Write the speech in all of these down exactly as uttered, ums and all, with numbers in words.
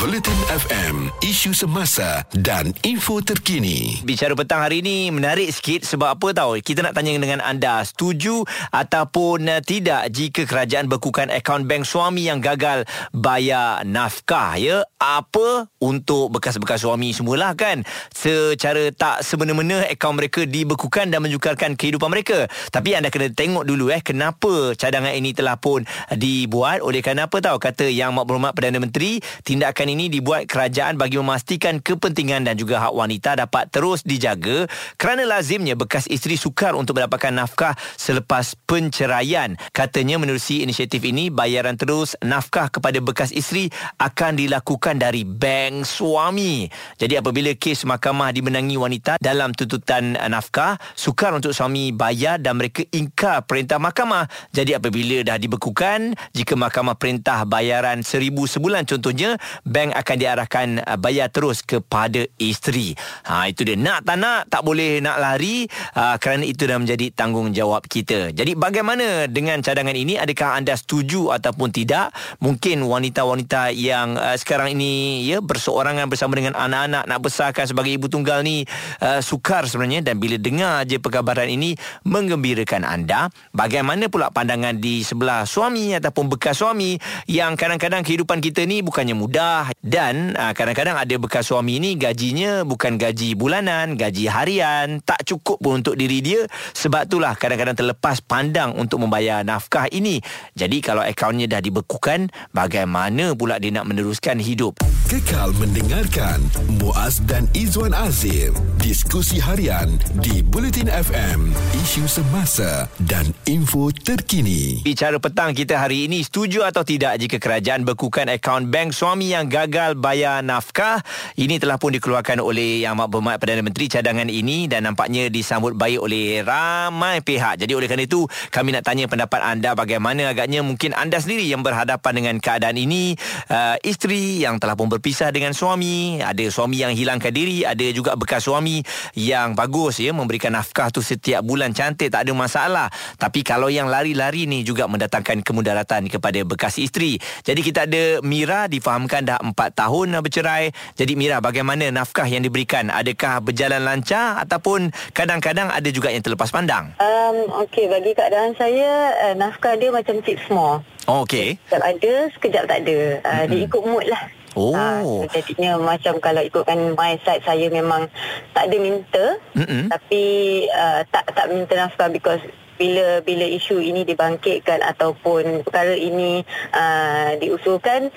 Buletin F M, isu semasa dan info terkini. Bicara petang hari ini menarik sikit sebab apa tahu? Kita nak tanya dengan anda, setuju ataupun tidak jika kerajaan bekukan akaun bank suami yang gagal bayar nafkah, ya? Apa untuk bekas-bekas suami semualah kan? Secara tak semena-mena akaun mereka dibekukan dan menjukarkan kehidupan mereka. Tapi anda kena tengok dulu eh kenapa cadangan ini telah pun dibuat. Oleh kerana apa tahu? Kata Yang Mak Berhormat Perdana Menteri, tindakan ini dibuat kerajaan bagi memastikan kepentingan dan juga hak wanita dapat terus dijaga, kerana lazimnya bekas isteri sukar untuk mendapatkan nafkah selepas penceraian. Katanya menerusi inisiatif ini, bayaran terus nafkah kepada bekas isteri akan dilakukan dari bank suami. Jadi apabila kes mahkamah dimenangi wanita dalam tuntutan nafkah, sukar untuk suami bayar dan mereka ingkar perintah mahkamah. Jadi apabila dah dibekukan, jika mahkamah perintah bayaran seribu sebulan contohnya, bank akan diarahkan bayar terus kepada isteri. Ha, itu dia. Nak tak nak, tak boleh nak lari ha, kerana itu dah menjadi tanggungjawab kita. Jadi bagaimana dengan cadangan ini? Adakah anda setuju ataupun tidak? Mungkin wanita-wanita yang uh, sekarang ini ya berseorangan bersama dengan anak-anak, nak besarkan sebagai ibu tunggal ni uh, sukar sebenarnya, dan bila dengar je perkabaran ini menggembirakan anda. Bagaimana pula pandangan di sebelah suami ataupun bekas suami yang kadang-kadang kehidupan kita ni bukannya mudah, dan aa, kadang-kadang ada bekas suami ni gajinya bukan gaji bulanan, gaji harian, tak cukup pun untuk diri dia. Sebab itulah kadang-kadang terlepas pandang untuk membayar nafkah ini. Jadi kalau akaunnya dah dibekukan, bagaimana pula dia nak meneruskan hidup? Kekal mendengarkan Muaz dan Izwan Azir, diskusi harian di Buletin F M, isu semasa dan info terkini. Bicara petang kita hari ini, setuju atau tidak jika kerajaan bekukan akaun bank suami yang gagal bayar nafkah? Ini telah pun dikeluarkan oleh Yang Mak Berhormat Perdana Menteri cadangan ini, dan nampaknya disambut baik oleh ramai pihak. Jadi oleh kerana itu kami nak tanya pendapat anda, bagaimana agaknya mungkin anda sendiri yang berhadapan dengan keadaan ini. uh, Isteri yang telah pun berpisah dengan suami, ada suami yang hilangkan diri, ada juga bekas suami yang bagus ya, memberikan nafkah tu setiap bulan cantik, tak ada masalah. Tapi kalau yang lari-lari ni juga mendatangkan kemudaratan kepada bekas isteri. Jadi kita ada Mira, difaham kan dah empat tahun bercerai. Jadi Mira, bagaimana nafkah yang diberikan? Adakah berjalan lancar ataupun kadang-kadang ada juga yang terlepas pandang? Um, Okey, bagi keadaan saya, uh, nafkah dia macam chips more. Oh, okey. Sekejap ada, sekejap tak ada. Uh, mm-hmm. Dia ikut mood lah. Oh. Uh, so jadinya macam kalau ikutkan my side, saya memang tak ada minta. Mm-hmm. Tapi uh, tak tak minta nafkah because bila bila isu ini dibangkitkan ataupun perkara ini uh, diusulkan,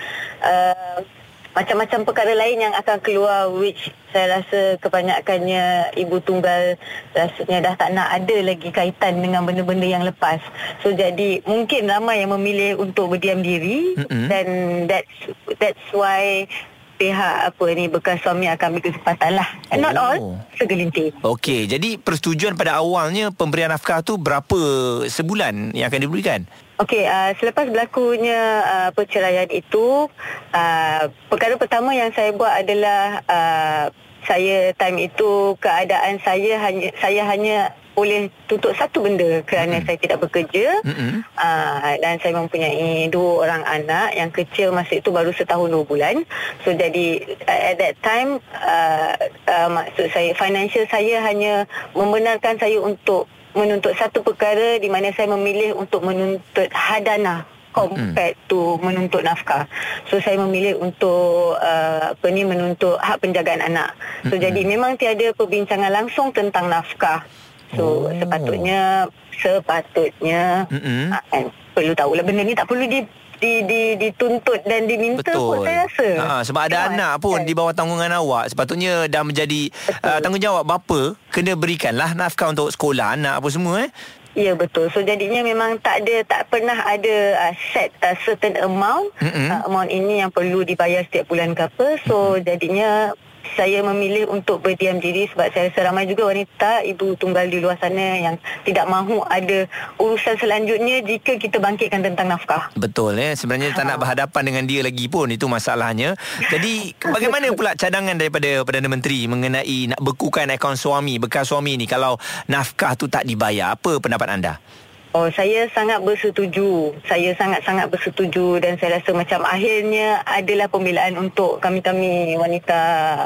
uh, macam-macam perkara lain yang akan keluar, which saya rasa kebanyakannya ibu tunggal rasanya dah tak nak ada lagi kaitan dengan benda-benda yang lepas. So jadi mungkin ramai yang memilih untuk berdiam diri, mm-hmm. dan that's that's why pihak apa ni bekas suami akan ambil kesempatan lah. And oh. Not all, segelintir. Okey, jadi persetujuan pada awalnya pemberian nafkah tu berapa sebulan yang akan diberikan? Okey, uh, selepas berlakunya uh, perceraian itu, uh, perkara pertama yang saya buat adalah uh, saya time itu keadaan saya hanya saya hanya boleh tuntut satu benda kerana mm. saya tidak bekerja, mm-hmm. aa, dan saya mempunyai dua orang anak yang kecil masa itu baru setahun dua bulan. So jadi at that time aa, aa, maksud saya financial saya hanya membenarkan saya untuk menuntut satu perkara, di mana saya memilih untuk menuntut hadanah compared mm. to menuntut nafkah. So saya memilih untuk uh, apa ni menuntut hak penjagaan anak. So mm-hmm. jadi memang tiada perbincangan langsung tentang nafkah. So oh. sepatutnya sepatutnya mm-hmm. uh, perlu tahulah benda ni tak perlu di di di dituntut dan diminta. Betul. Pun saya rasa. Ha, sebab ada Memang anak pun kan. Di bawah tanggungan awak, sepatutnya dah menjadi uh, tanggungjawab bapa, kena berikanlah nafkah untuk sekolah anak apa semua eh. Ya, betul. So jadinya memang tak ada tak pernah ada uh, set uh, certain amount, mm-hmm. uh, amount ini yang perlu dibayar setiap bulan ke apa. So mm-hmm. jadinya saya memilih untuk berdiam diri sebab saya rasa ramai juga wanita, ibu tunggal di luar sana yang tidak mahu ada urusan selanjutnya jika kita bangkitkan tentang nafkah. Betul eh. Sebenarnya ha. tak nak berhadapan dengan dia lagi pun, itu masalahnya. Jadi bagaimana pula cadangan daripada Perdana Menteri mengenai nak bekukan akaun suami, bekas suami ni kalau nafkah tu tak dibayar? Apa pendapat anda? Oh, saya sangat bersetuju. Saya sangat-sangat bersetuju dan saya rasa macam akhirnya adalah pembelaan untuk kami-kami wanita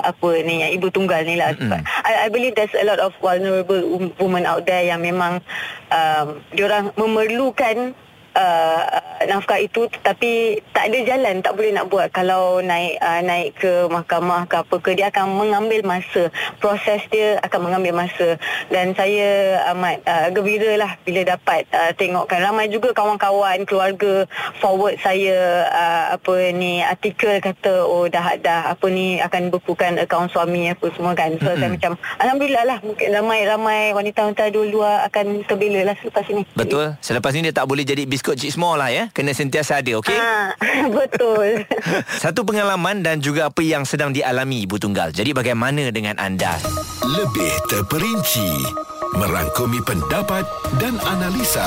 apa ni, yang ibu tunggal ni lah. Mm-hmm. I, I believe there's a lot of vulnerable women out there yang memang um, diorang memerlukan Uh, nafkah itu, tetapi tak ada jalan, tak boleh nak buat. Kalau naik uh, naik ke mahkamah ke apa ke, dia akan mengambil masa, proses dia akan mengambil masa. Dan saya amat uh, gembira lah bila dapat uh, tengokkan ramai juga kawan-kawan keluarga forward saya uh, apa ni artikel kata oh dah dah apa ni akan bekukan akaun suami apa semua kan. So mm-hmm. saya macam alhamdulillah lah, mungkin ramai-ramai wanita-wanita di luar akan terbela lah selepas ini. Betul, selepas ini dia tak boleh jadi biskut Cik Small lah ya. Kena sentiasa ada, okey? Ha, betul. Satu pengalaman dan juga apa yang sedang dialami ibu tunggal. Jadi bagaimana dengan anda? Lebih terperinci, merangkumi pendapat dan analisa.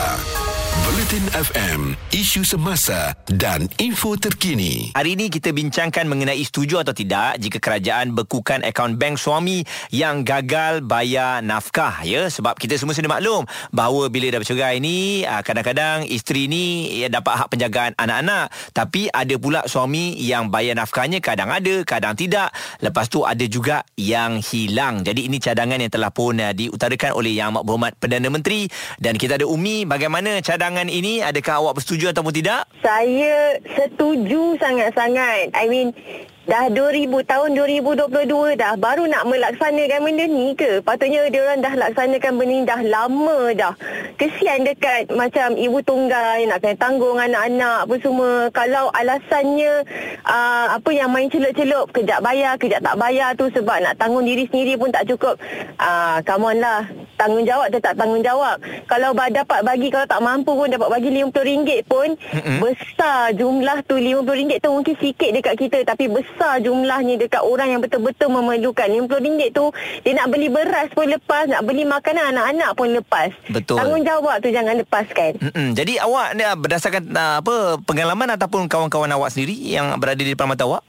Buletin F M, isu semasa dan info terkini. Hari ini kita bincangkan mengenai setuju atau tidak jika kerajaan bekukan akaun bank suami yang gagal bayar nafkah ya, sebab kita semua sudah maklum bahawa bila dah bercerai ni kadang-kadang isteri ni ya, dapat hak penjagaan anak-anak, tapi ada pula suami yang bayar nafkahnya kadang ada, kadang tidak. Lepas tu ada juga yang hilang. Jadi ini cadangan yang telah pun uh, diutarakan oleh Yang Amat Berhormat Perdana Menteri dan kita ada Umi. Bagaimana cadangan Cadangan ini, adakah awak bersetuju ataupun tidak? Saya setuju sangat-sangat. I mean, dah dua ribu tahun dua ribu dua puluh dua dah, baru nak melaksanakan benda ni ke? Patutnya diorang dah laksanakan benda ni dah lama dah. Kesian dekat macam ibu tunggal nak kena tanggung anak-anak apa semua. Kalau alasannya uh, apa yang main celup-celup, kejap bayar kejap tak bayar tu sebab nak tanggung diri sendiri pun tak cukup, uh, come on lah, tanggungjawab tetap tanggungjawab. Kalau dapat bagi, kalau tak mampu pun dapat bagi RM lima puluh pun, mm-hmm. besar jumlah tu. RM lima puluh tu mungkin sikit dekat kita, tapi besar besar jumlahnya dekat orang yang betul-betul memerlukan. RM lima puluh tu dia nak beli beras pun lepas, nak beli makanan anak-anak pun lepas. Betul. Tanggungjawab tu jangan lepaskan. Mm-mm. Jadi awak berdasarkan apa pengalaman ataupun kawan-kawan awak sendiri yang berada di depan mata awak?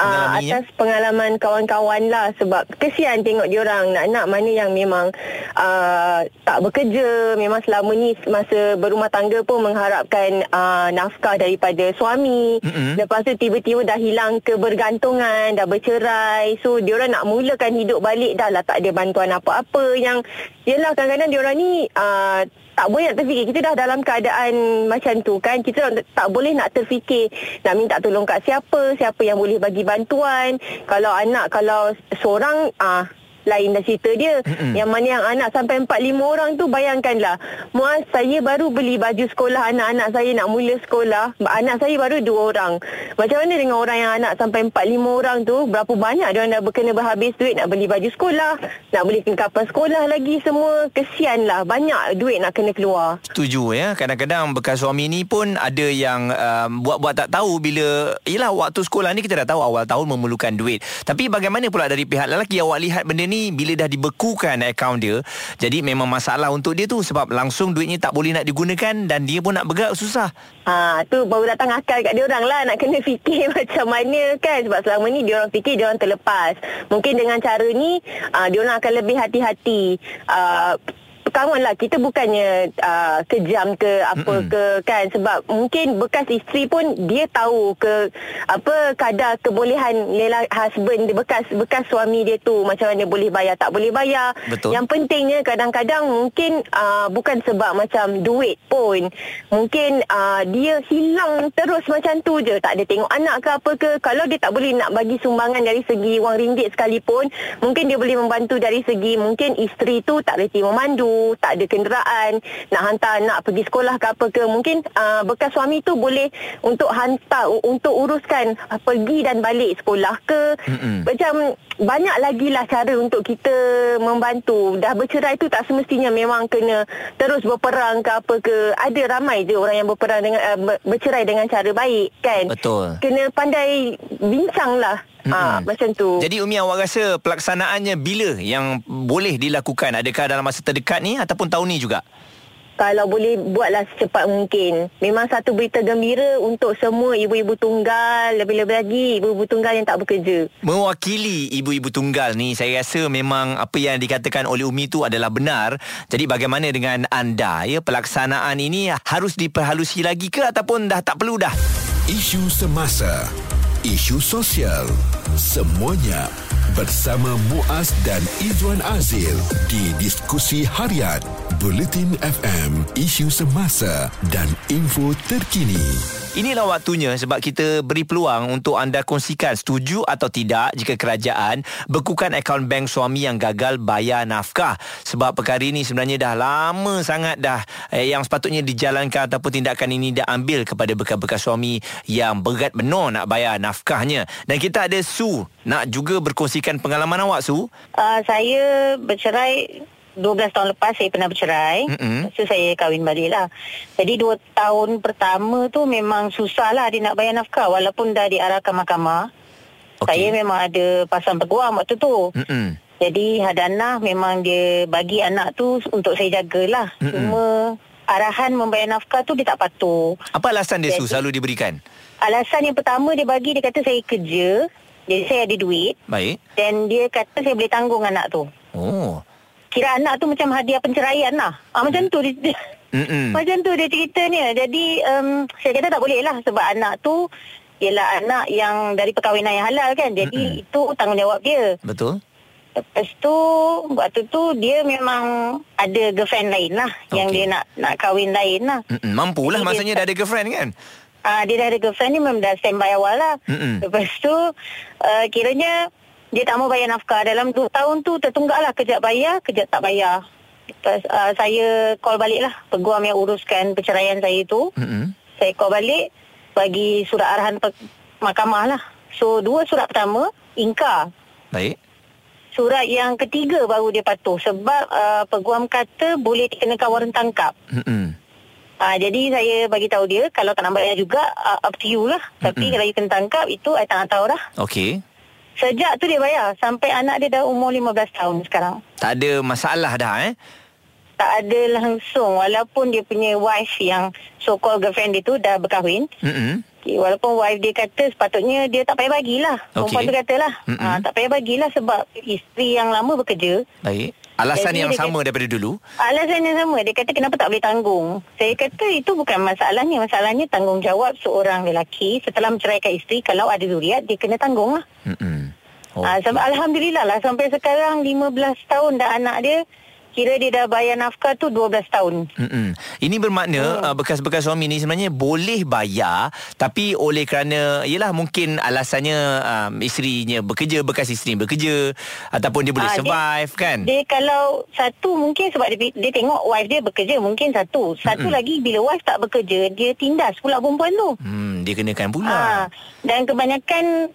Aa, atas pengalaman kawan-kawan lah, sebab kesian tengok diorang nak-nak mana yang memang aa, tak bekerja, memang selama ni masa berumah tangga pun mengharapkan aa, nafkah daripada suami. Mm-hmm. Lepas tu tiba-tiba dah hilang kebergantungan, dah bercerai, so diorang nak mulakan hidup balik dah lah tak ada bantuan apa-apa. Yang yelah kadang-kadang diorang ni aa, tak boleh nak terfikir. Kita dah dalam keadaan macam tu kan, kita tak boleh nak terfikir nak minta tolong kat siapa, siapa yang boleh bagi bantuan. Kalau anak, kalau seorang ah lain dah cerita dia. Mm-hmm. Yang mana yang anak sampai empat lima orang tu, bayangkanlah Muaz, saya baru beli baju sekolah anak-anak saya nak mula sekolah, anak saya baru dua orang. Macam mana dengan orang yang anak sampai empat lima orang tu, berapa banyak dia dah berkena berhabis duit nak beli baju sekolah, nak beli kelengkapan sekolah lagi semua. Kesianlah, banyak duit nak kena keluar. Setuju ya. Kadang-kadang bekas suami ni pun ada yang um, buat-buat tak tahu bila, yelah waktu sekolah ni kita dah tahu awal tahun memerlukan duit. Tapi bagaimana pula dari pihak lelaki? Awak lihat benda ni bila dah dibekukan akaun dia, jadi memang masalah untuk dia tu, sebab langsung duitnya tak boleh nak digunakan dan dia pun nak bergerak susah. Ha, tu baru datang akal kat diorang lah, nak kena fikir macam mana kan, sebab selama ni diorang fikir diorang terlepas. Mungkin dengan cara ni uh, diorang akan lebih hati-hati. Uh, Kawan lah, kita bukannya uh, kejam ke apa Mm-mm. ke kan, sebab mungkin bekas isteri pun dia tahu ke apa kadar kebolehan lela husband bekas bekas suami dia tu, macam mana boleh bayar tak boleh bayar. Betul. Yang pentingnya kadang-kadang mungkin uh, bukan sebab macam duit pun, mungkin uh, dia hilang terus macam tu je, tak ada tengok anak ke apa ke. Kalau dia tak boleh nak bagi sumbangan dari segi wang ringgit sekalipun, mungkin dia boleh membantu dari segi mungkin isteri tu tak reti memandu, tak ada kenderaan nak hantar anak pergi sekolah ke apa ke. Mungkin uh, bekas suami tu boleh untuk hantar, untuk uruskan uh, pergi dan balik sekolah ke. Mm-mm. Macam banyak lagi lah cara untuk kita membantu. Dah bercerai tu tak semestinya memang kena terus berperang ke apa ke. Ada ramai je orang yang berperang dengan uh, bercerai dengan cara baik kan. Betul. Kena pandai bincang lah. Ha, macam tu. Jadi Umi, awak rasa pelaksanaannya bila yang boleh dilakukan? Adakah dalam masa terdekat ni ataupun tahun ni juga? kalau boleh buatlah secepat mungkin. Memang satu berita gembira untuk semua ibu-ibu tunggal, lebih-lebih lagi ibu-ibu tunggal yang tak bekerja. Mewakili ibu-ibu tunggal ni, saya rasa memang apa yang dikatakan oleh Umi tu adalah benar. Jadi bagaimana dengan anda, ya, pelaksanaan ini harus diperhalusi lagi ke ataupun dah tak perlu dah? Isu semasa, isu sosial, semuanya bersama Muaz dan Izwan Azir di Diskusi Harian Buletin F M, isu semasa dan info terkini. Inilah waktunya sebab kita beri peluang untuk anda kongsikan setuju atau tidak jika kerajaan bekukan akaun bank suami yang gagal bayar nafkah. Sebab perkara ini sebenarnya dah lama sangat dah eh, yang sepatutnya dijalankan ataupun tindakan ini dah ambil kepada bekas-bekas suami yang berat benar nak bayar nafkahnya. Dan kita ada Su nak juga berkongsikan pengalaman awak, Su. Uh, saya bercerai dua belas tahun lepas, saya pernah bercerai. Mm-hmm. So saya kahwin balik lah. Jadi dua tahun pertama tu memang susah lah dia nak bayar nafkah, walaupun dah diarahkan mahkamah. Okay. Saya memang ada pasang peguam waktu tu. Mm-hmm. Jadi hadanah memang dia bagi anak tu untuk saya jagalah. Mm-hmm. Cuma arahan membayar nafkah tu dia tak patuh. Apa alasan dia, Su, selalu diberikan? Alasan yang pertama dia bagi, dia kata saya kerja, jadi saya ada duit. Baik. Dan dia kata saya boleh tanggung anak tu. Oh, kira anak tu macam hadiah penceraian lah. Ah, macam tu dia, macam tu dia ceritanya. Jadi um, saya kata tak boleh lah, sebab anak tu ialah anak yang dari perkahwinan yang halal kan. Jadi Mm-mm. itu tanggungjawab dia. Betul. Lepas tu waktu tu dia memang ada girlfriend lain lah. Okay. Yang dia nak nak kahwin lain lah. Mm-mm. Mampulah. Jadi maksudnya dia dah ada girlfriend kan. Ah, dia dah ada girlfriend ni memang dah standby awal lah. Mm-mm. Lepas tu uh, kiranya dia tak mau bayar nafkah. Dalam dua tahun tu tertunggak lah, kejap bayar, kejap tak bayar. Lepas, uh, saya call balik lah peguam yang uruskan perceraian saya tu. Mm-hmm. Saya call balik, bagi surat arahan pe- mahkamah lah. So dua surat pertama ingkar. Baik. Surat yang ketiga baru dia patuh. Sebab uh, peguam kata boleh dikenakan waran tangkap. Mm-hmm. Uh, jadi saya bagi tahu dia, kalau tak nak bayar juga uh, up to you lah. Mm-hmm. Tapi kalau you kena tangkap, itu I tak nak tahu dah. Okay. Sejak tu dia bayar sampai anak dia dah umur lima belas tahun sekarang. Tak ada masalah dah eh? Tak ada langsung, walaupun dia punya wife yang so-called girlfriend dia tu dah berkahwin. Mm-hmm. Okay, walaupun wife dia kata sepatutnya dia tak payah bagilah. Perempuan okay. tu katalah mm-hmm. ha, tak payah bagilah sebab isteri yang lama bekerja. Baik. Alasan jadi yang sama kata, daripada dulu? Alasan yang sama. Dia kata kenapa tak boleh tanggung. Saya kata itu bukan masalahnya. Masalahnya tanggungjawab seorang lelaki setelah menceraikan isteri, kalau ada zuriat dia kena tanggunglah. Mm-hmm. Oh, ha, sebab okay. Alhamdulillah lah sampai sekarang lima belas tahun dah anak dia. Kira dia dah bayar nafkah tu dua belas tahun. Mm-mm. Ini bermakna mm. bekas-bekas suami ni sebenarnya boleh bayar, tapi oleh kerana yelah mungkin alasannya um, isterinya bekerja, bekas isteri bekerja, ataupun dia boleh ha, survive dia, kan. Dia kalau satu mungkin sebab dia, dia tengok wife dia bekerja, mungkin satu. Satu Mm-mm. lagi bila wife tak bekerja, dia tindas pula perempuan tu. Hmm, dia kenakan pula. Ha, dan kebanyakan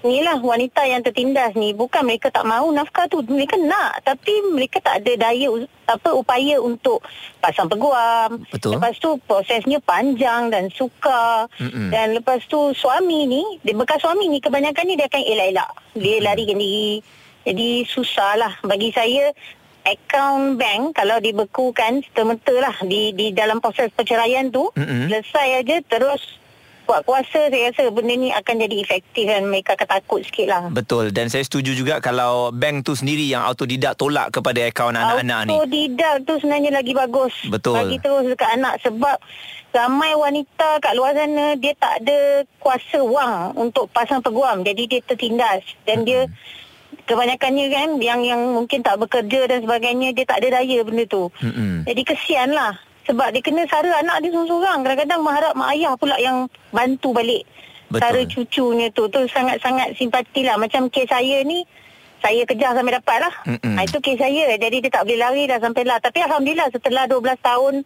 inilah wanita yang tertindas ni, bukan mereka tak mahu nafkah tu, mereka nak, tapi mereka tak ada daya apa upaya untuk pasang peguam. Betul. Lepas tu prosesnya panjang dan sukar. Mm-mm. Dan lepas tu suami ni, bekas suami ni kebanyakan ni dia akan elak-elak, dia larikan diri. Jadi susahlah bagi saya akaun bank kalau dibekukan serta-merta lah di, di dalam proses perceraian tu. Mm-mm. Selesai aja terus buat kuasa, saya rasa benda ni akan jadi efektif dan mereka akan takut sikit lah. Betul, dan saya setuju juga kalau bank tu sendiri yang autodidak tolak kepada akaun anak-anak ni. Autodidak tu sebenarnya lagi bagus. Betul. Bagi terus dekat anak sebab ramai wanita kat luar sana dia tak ada kuasa wang untuk pasang peguam. Jadi dia tertindas dan mm-hmm. dia kebanyakannya kan yang yang mungkin tak bekerja dan sebagainya, dia tak ada daya benda tu. Mm-hmm. Jadi kesian lah. Sebab dia kena sara anak dia sorang-sorang. Kadang-kadang mengharap mak ayah pula yang bantu balik. Betul. Sara cucunya tu. Tu sangat-sangat simpati lah. Macam kes saya ni, saya kejar sampai dapat lah. Ha, itu kes saya. Jadi dia tak boleh lari dah sampai lah. Tapi Alhamdulillah setelah dua belas tahun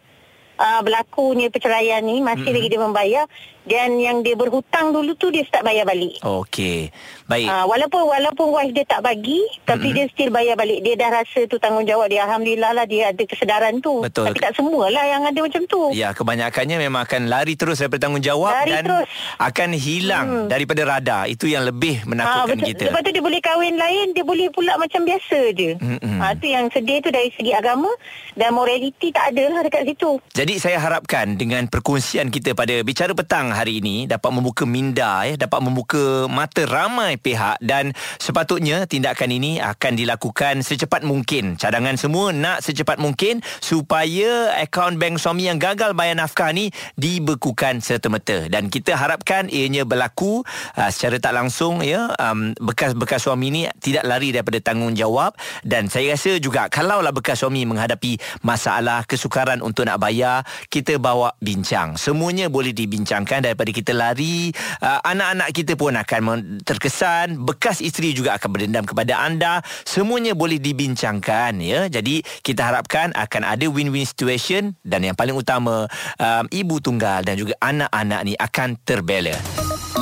uh, berlakunya perceraian ni masih mm-hmm. lagi dia membayar, dan yang dia berhutang dulu tu dia start bayar balik. Okey. Baik. Uh, walaupun walaupun wife dia tak bagi, tapi mm-hmm. dia still bayar balik. Dia dah rasa tu tanggungjawab dia. Alhamdulillah lah dia ada kesedaran tu. Betul. Tapi tak semualah yang ada macam tu. Ya, kebanyakannya memang akan lari terus daripada tanggungjawab lari dan terus. akan hilang hmm. daripada radar. Itu yang lebih menakutkan ha, kita. Lepas tu dia boleh kahwin lain, dia boleh pula macam biasa je. Mm-hmm. Ha, tu yang sedih tu dari segi agama dan moraliti tak ada lah dekat situ. Jadi saya harapkan dengan perkongsian kita pada Bicara Petang hari ini dapat membuka minda, eh, dapat membuka mata ramai pihak, dan sepatutnya tindakan ini akan dilakukan secepat mungkin. Cadangan semua nak secepat mungkin supaya akaun bank suami yang gagal bayar nafkah ni dibekukan serta-merta, dan kita harapkan ianya berlaku uh, secara tak langsung, ya, um, bekas-bekas suami ni tidak lari daripada tanggungjawab. Dan saya rasa juga kalaulah bekas suami menghadapi masalah kesukaran untuk nak bayar, kita bawa bincang. Semuanya boleh dibincangkan daripada kita lari. Uh, anak-anak kita pun akan terkesan, bekas isteri juga akan berdendam kepada anda. Semuanya boleh dibincangkan, ya. Jadi kita harapkan akan ada win-win situation, dan yang paling utama um, ibu tunggal dan juga anak-anak ni akan terbela.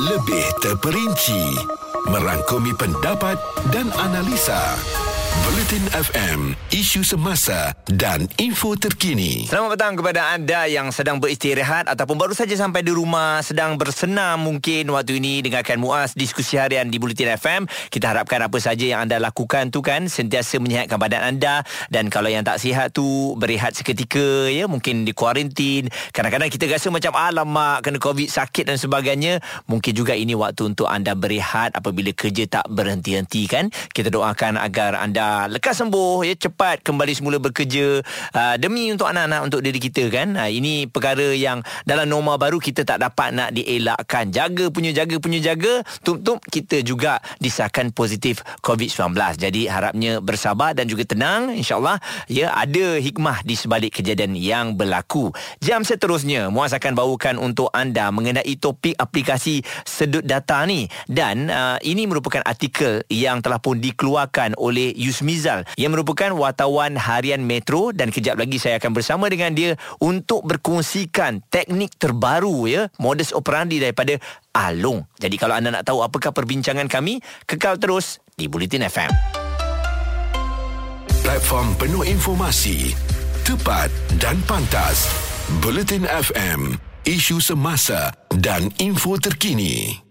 Lebih terperinci merangkumi pendapat dan analisa. Buletin F M, isu semasa dan info terkini. Selamat petang kepada anda yang sedang beristirahat ataupun baru saja sampai di rumah, sedang bersenam mungkin waktu ini. Dengarkan Muaz, diskusi harian di Buletin F M. Kita harapkan apa saja yang anda lakukan tu kan sentiasa menyihatkan badan anda, dan kalau yang tak sihat tu berehat seketika, ya, mungkin di kuarantin. Kadang-kadang kita rasa macam alamak kena COVID, sakit dan sebagainya. Mungkin juga ini waktu untuk anda berehat apabila kerja tak berhenti-henti kan. Kita doakan agar anda lekas sembuh, ya, cepat kembali semula bekerja, uh, demi untuk anak-anak, untuk diri kita kan. Uh, ini perkara yang dalam norma baru kita tak dapat nak dielakkan. Jaga punya jaga punya jaga, tutup kita juga disahkan positif covid sembilan belas. Jadi harapnya bersabar dan juga tenang, insyaAllah, ya, ada hikmah di sebalik kejadian yang berlaku. Jam seterusnya Muaz akan bawakan untuk anda mengenai topik aplikasi sedut data ni, dan uh, ini merupakan artikel yang telah pun dikeluarkan oleh Mizar yang merupakan wartawan harian Metro, dan kejap lagi saya akan bersama dengan dia untuk berkongsikan teknik terbaru, ya, modus operandi daripada Along. Jadi kalau anda nak tahu apakah perbincangan kami, kekal terus di Buletin F M. Platform penuh informasi, tepat dan pantas. Buletin F M, isu semasa dan info terkini.